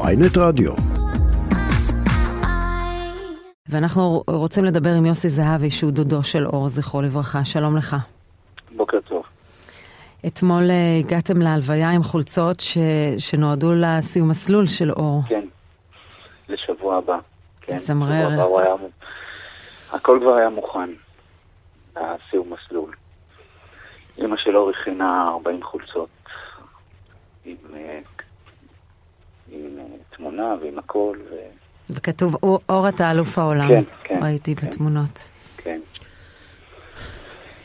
ynet radio. ואנחנו רוצים לדבר עם יוסי זהבי, שהוא דודו של אור, זכרו לברכה. שלום לך. בוקר טוב. אתמול הגעתם להלוויה עם חולצות שנועדו לסיום מסלול של אור. כן, לשבוע הבא. כן, לשבוע הבא הוא היה... הכל כבר היה מוכן לסיום מסלול. אמא של אור הכינה 40 חולצות עם תמונה ועם הכל. וכתוב אור אתה אלוף העולם. כן, כן. ראיתי בתמונות. כן.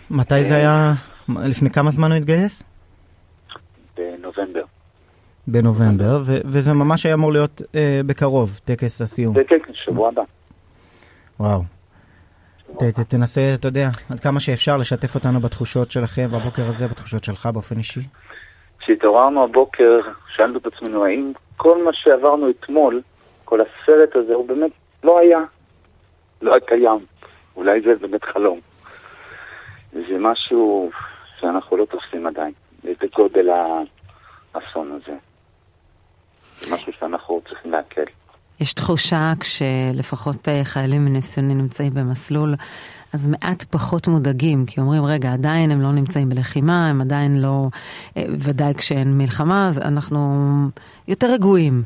מתי זה היה... לפני כמה זמן הוא התגייס? בנובמבר. בנובמבר, וזה ממש היה אמור להיות בקרוב, טקס הסיום. זה טקס, שבוע הבא. וואו. תנסה, אתה יודע, עד כמה שאפשר לשתף אותנו בתחושות שלכם, בבוקר הזה, בתחושות שלך, באופן אישי. כשהתעוררנו הבוקר, שאלנו את עצמנו, האם כל מה שעברנו אתמול, כל הסרט הזה, הוא באמת לא היה, לא היה קיים. אולי זה באמת חלום. זה משהו שאנחנו לא תופסים עדיין, זה גודל האסון הזה. זה משהו שאנחנו צריכים להקל. יש תחושה כשלפחות חיילים מניסיונים נמצאים במסלול, אז מעט פחות מודאגים, כי אומרים, רגע, עדיין הם לא נמצאים בלחימה, הם עדיין לא, ודאי כשאין מלחמה, אז אנחנו יותר רגועים.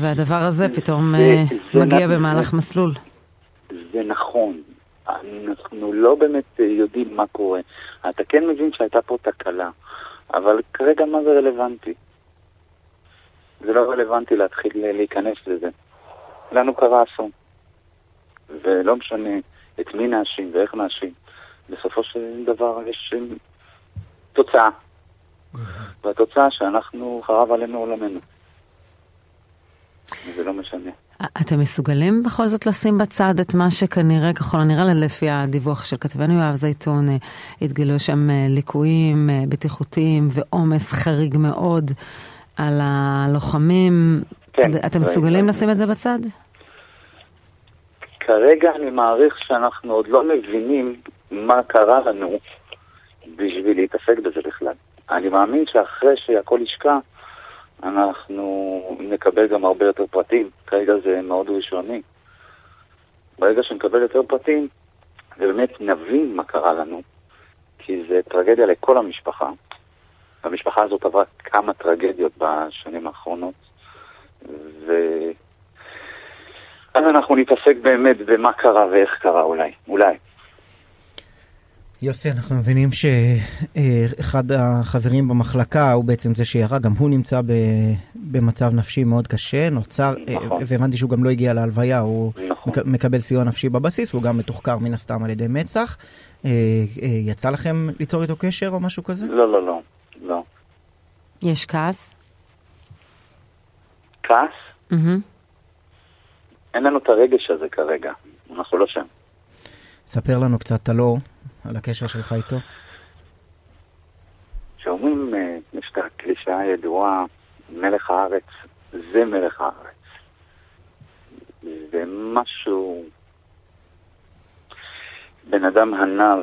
והדבר הזה פתאום מגיע במהלך מסלול. זה נכון. אנחנו לא באמת יודעים מה קורה. אתה כן מבין שהייתה פה תקלה, אבל כרגע מה זה רלוונטי? זה לא רלוונטי להתחיל להיכנס לזה. לנו קרה אסון, ולא משנה את מי נאשים ואיך נאשים. בסופו של דבר יש תוצאה, והתוצאה שאנחנו חרב עלינו עולמנו. זה לא משנה. אתם מסוגלים בכל זאת לשים בצד את מה שכנראה, ככל הנראה לפי הדיווח של כתבנו יואב זיתון, התגלו שם ליקויים בטיחותיים ועומס חריג מאוד על הלוחמים. כן, אתם מסוגלים לשים את זה בצד? כרגע אני מעריך שאנחנו עוד לא מבינים מה קרה לנו בשביל להתעסק בזה בכלל. אני מאמין שאחרי שהכל ישקע, אנחנו נקבל גם הרבה יותר פרטים. כרגע זה מאוד ראשוני. ברגע שנקבל יותר פרטים, באמת נבין מה קרה לנו, כי זה טרגדיה לכל המשפחה. המשפחה הזאת עברה כמה טרגדיות בשנים האחרונות, אז אנחנו נתעסק באמת במה קרה ואיך קרה אולי. אולי. יוסי, אנחנו מבינים שאחד החברים במחלקה הוא בעצם זה שירה, גם הוא נמצא במצב נפשי מאוד קשה, נוצר, נכון. והבנתי שהוא גם לא הגיע להלוויה, הוא נכון. מקבל סיוע נפשי בבסיס, והוא גם מתוחקר מן הסתם על ידי מצח. יצא לכם ליצור איתו קשר או משהו כזה? לא, לא, לא. לא. יש כעס? כעס? אין לנו את הרגש הזה כרגע, אנחנו לא שם. ספר לנו קצת על אור, על הקשר שלך איתו. שאומרים, יש את הקלישה הידועה, מלך הארץ, זה מלך הארץ. זה משהו... בן אדם עניו,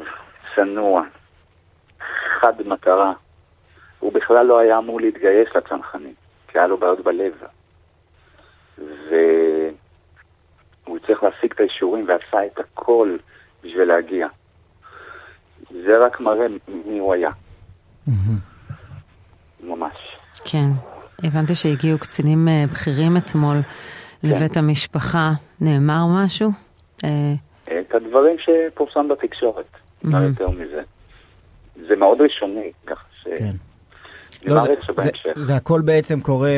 צנוע, חד מטרה. הוא בכלל לא היה אמור להתגייס לצנחנים, כי היה לו בעיות בלב. והוא צריך להשיג את האישורים ועשה את הכל בשביל להגיע. זה רק מראה מי הוא היה. ממש. כן. הבנתי שהגיעו קצינים בכירים אתמול לבית המשפחה. נאמר משהו? את הדברים שפורסם בתקשורת. לא יותר מזה. זה מאוד ראשוני. כן. זה הכל בעצם קורה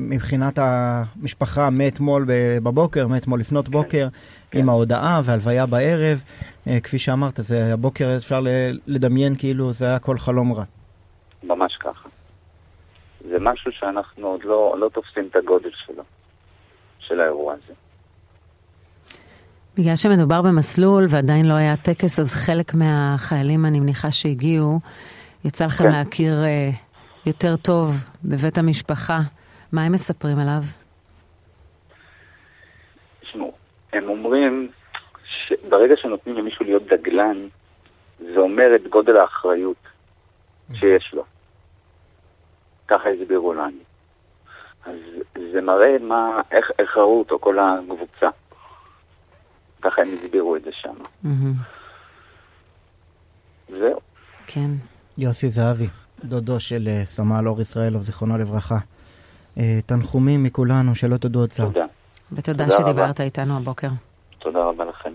מבחינת המשפחה מאתמול בבוקר, מאתמול לפנות בוקר, עם ההודעה והלוויה בערב. כפי שאמרת, זה הבוקר אפשר לדמיין כאילו זה היה כל חלום רע. ממש ככה. זה משהו שאנחנו עוד לא תופסים את הגודל שלו, של האירוע הזה. בגלל שמדובר במסלול ועדיין לא היה טקס, אז חלק מהחיילים אני מניחה שהגיעו, יצא לכם להכיר... יותר טוב בבית המשפחה, מה הם מספרים עליו? תשמעו, הם אומרים שברגע שנותנים למישהו להיות דגלן, זה אומר את גודל האחריות שיש לו. ככה הסבירו לנו. אז זה מראה מה, איך ראו אותו כל הקבוצה. ככה הם הסבירו את זה שם. Mm-hmm. זהו. כן. יוסי זהבי, דודו של סמל אור ישראלוב, זיכרונו לברכה. תנחומים מכולנו, שלא תדעו עוד צער. תודה. ותודה שדיברת איתנו הבוקר. תודה רבה לכם.